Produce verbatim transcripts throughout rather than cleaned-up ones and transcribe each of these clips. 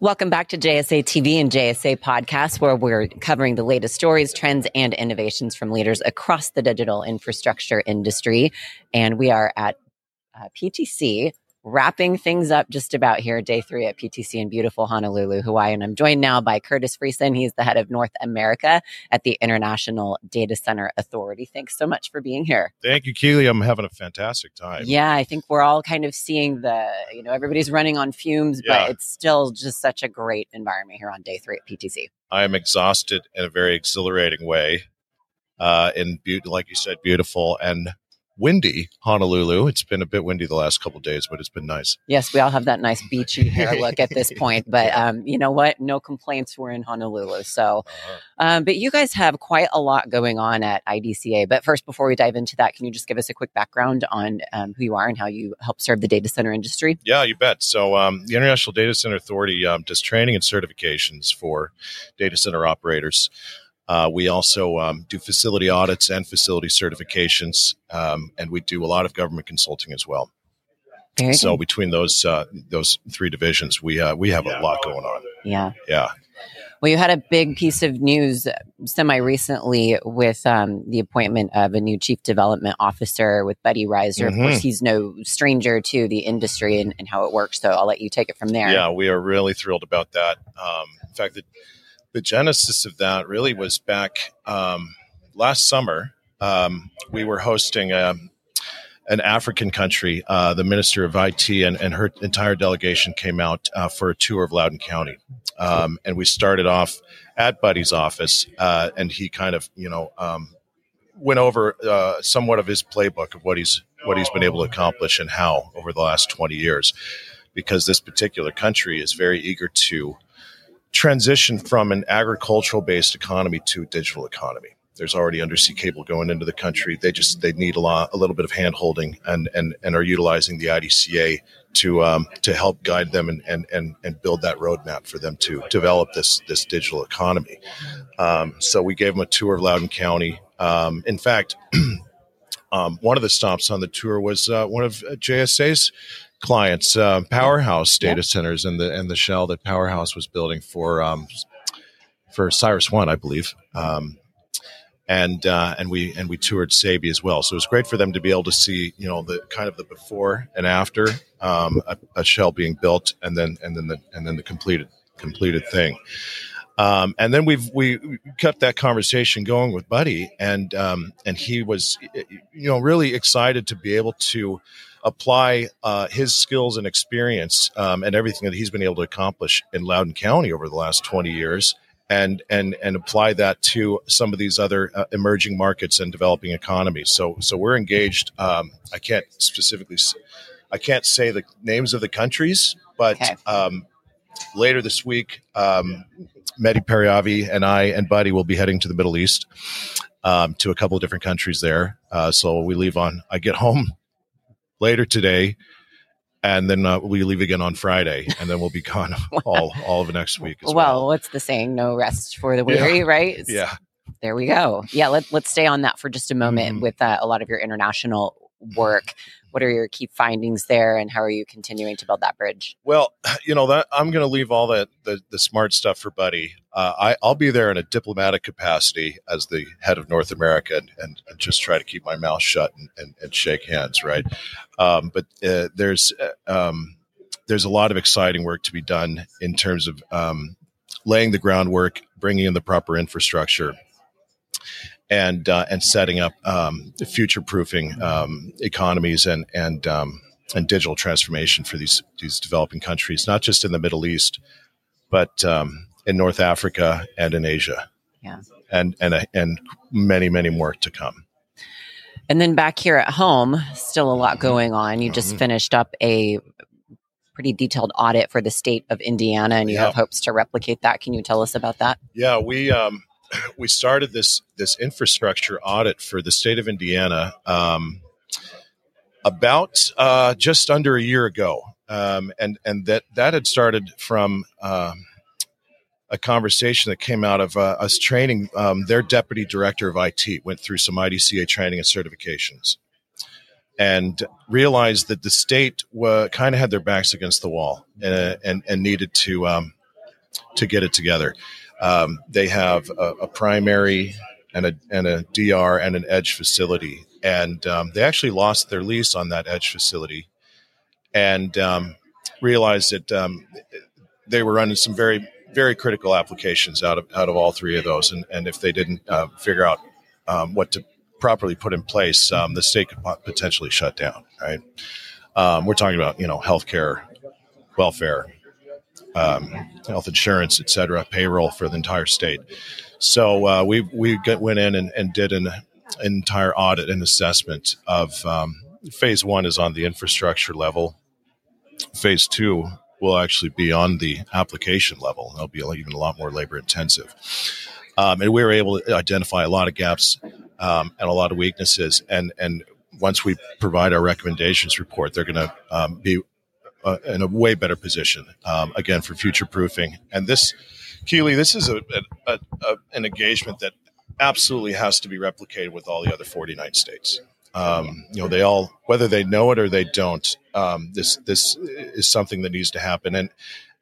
Welcome back to J S A T V and J S A Podcast, where we're covering the latest stories, trends, and innovations from leaders across the digital infrastructure industry. And we are at uh, P T C, wrapping things up just about here, day three at P T C in beautiful Honolulu, Hawaii. And I'm joined now by Kurtis Friesen. He's the head of North America at the International Data Center Authority. Thanks so much for being here. Thank you, Keely. I'm having a fantastic time. Yeah, I think we're all kind of seeing the, you know, everybody's running on fumes, yeah. But it's still just such a great environment here on day three at P T C. I'm exhausted in a very exhilarating way uh, in, be- like you said, beautiful and windy Honolulu. It's been a bit windy the last couple of days, but it's been nice. Yes, we all have that nice beachy hair look at this point, but um, you know what? No complaints. We're in Honolulu. So, um, but you guys have quite a lot going on at I D C A. But first, before we dive into that, can you just give us a quick background on um, who you are and how you help serve the data center industry? Yeah, you bet. So um, the International Data Center Authority um, does training and certifications for data center operators. Uh, we also um, do facility audits and facility certifications, um, and we do a lot of government consulting as well. Very so good. Between those uh, those three divisions, we uh, we have yeah. a lot going on. Yeah, yeah. Well, you had a big piece of news semi-recently with um, the appointment of a new chief development officer with Buddy Reiser. Mm-hmm. Of course, he's no stranger to the industry and, and how it works, so I'll let you take it from there. Yeah, we are really thrilled about that. Um, in fact, the The genesis of that really was back um, last summer. Um, we were hosting a, an African country. Uh, the minister of I T and, and her entire delegation came out uh, for a tour of Loudoun County. Um, and we started off at Buddy's office, uh, and he kind of, you know, um, went over uh, somewhat of his playbook of what he's what he's been able to accomplish and how over the last twenty years, because this particular country is very eager to transition from an agricultural-based economy to a digital economy. There's already undersea cable going into the country. They just they need a lot, a little bit of hand-holding, and and and are utilizing the I D C A to um, to help guide them and and and and build that roadmap for them to develop this this digital economy. Um, so we gave them a tour of Loudoun County. Um, in fact, um, one of the stops on the tour was uh, one of J S A's clients, uh, Powerhouse Data yep. Centers, and the and the shell that Powerhouse was building for um, for Cyrus One, I believe, um, and uh, and we and we toured Sabey as well. So it was great for them to be able to see, you know, the kind of the before and after um, a, a shell being built, and then and then the and then the completed completed thing. Um, and then we've we kept that conversation going with Buddy, and um, and he was, you know, really excited to be able to apply uh, his skills and experience um, and everything that he's been able to accomplish in Loudoun County over the last twenty years and and and apply that to some of these other uh, emerging markets and developing economies. So so we're engaged. Um, I can't specifically I can't say the names of the countries, but okay. um, later this week, um, Mehdi Pariyavi and I and Buddy will be heading to the Middle East um, to a couple of different countries there. Uh, so we leave on I get home later today, and then uh, we leave again on Friday, and then we'll be gone all all of next week as well. Well, what's the saying? No rest for the weary, yeah. right? It's, yeah. There we go. Yeah, let, let's stay on that for just a moment mm. with uh, a lot of your international work. What are your key findings there, and how are you continuing to build that bridge? Well, you know, that I'm going to leave all that the, the smart stuff for Buddy. Uh, I, I'll be there in a diplomatic capacity as the head of North America, and, and, and just try to keep my mouth shut and, and, and shake hands, right? Um, but uh, there's uh, um, there's a lot of exciting work to be done in terms of um, laying the groundwork, bringing in the proper infrastructure, and uh, and setting up um, future-proofing um, economies and and um, and digital transformation for these these developing countries, not just in the Middle East, but um, in North Africa and in Asia, yeah, and and uh, and many many more to come. And then back here at home, still a lot going on. You just mm-hmm. finished up a pretty detailed audit for the state of Indiana, and you yeah. have hopes to replicate that. Can you tell us about that? Yeah, we. Um, We started this this infrastructure audit for the state of Indiana um, about uh, just under a year ago, um, and and that that had started from um, a conversation that came out of uh, us training um, their deputy director of I T, went through some I D C A training and certifications, and realized that the state were, kind of had their backs against the wall and and, and needed to um, to get it together. Um, they have a, a primary and a and a D R and an edge facility, and um, they actually lost their lease on that edge facility, and um, realized that um, they were running some very very critical applications out of out of all three of those, and and if they didn't uh, figure out um, what to properly put in place, um, the state could potentially shut down. Right? Um, we're talking about you know healthcare, welfare, um, health insurance, et cetera, payroll for the entire state. So uh, we we get, went in and, and did an, an entire audit and assessment of um, phase one is on the infrastructure level. Phase two will actually be on the application level. It'll be even a lot more labor intensive. Um, and we were able to identify a lot of gaps um, and a lot of weaknesses. And and once we provide our recommendations report, they're going to um, be Uh, in a way better position, um, again, for future proofing. And this, Keely, this is a, a, a, an engagement that absolutely has to be replicated with all the other forty-nine states. Um, you know, they all, whether they know it or they don't, um, this this is something that needs to happen. And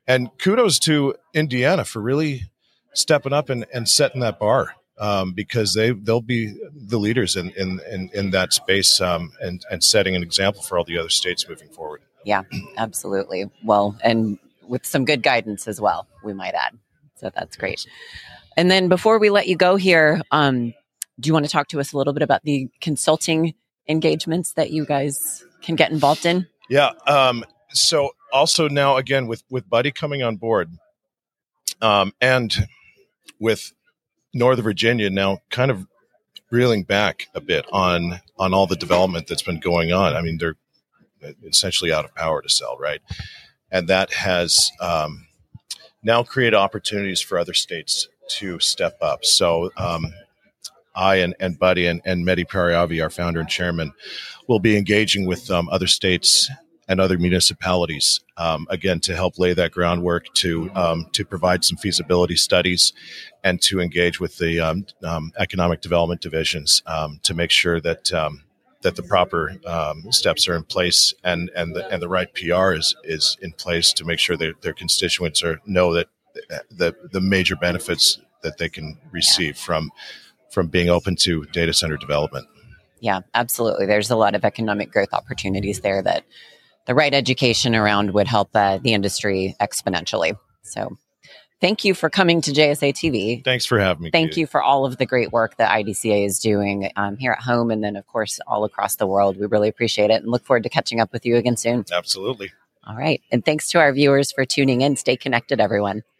and kudos to Indiana for really stepping up and, and setting that bar, um, because they, they'll be the leaders in, in, in, in that space um, and, and setting an example for all the other states moving forward. Yeah, absolutely. Well, and with some good guidance as well, we might add. So that's great. And then before we let you go here, um, do you want to talk to us a little bit about the consulting engagements that you guys can get involved in? Yeah. Um, so also now, again, with, with Buddy coming on board um, and with Northern Virginia now kind of reeling back a bit on on all the development that's been going on. I mean, they're essentially out of power to sell, right? And that has um, now created opportunities for other states to step up. So um, I and, and Buddy and, and Mehdi Pariyavi, our founder and chairman, will be engaging with um, other states and other municipalities, um, again, to help lay that groundwork, to um, to provide some feasibility studies, and to engage with the um, um, economic development divisions um, to make sure that um, that the proper um, steps are in place and, and the and the right P R is is in place to make sure that their constituents are know that the the major benefits that they can receive yeah. from from being open to data center development. Yeah, absolutely. There's a lot of economic growth opportunities there that the right education around would help uh, the industry exponentially. So thank you for coming to J S A T V. Thanks for having me. Thank Katie. You for all of the great work that I D C A is doing um, here at home and then, of course, all across the world. We really appreciate it and look forward to catching up with you again soon. Absolutely. All right. And thanks to our viewers for tuning in. Stay connected, everyone.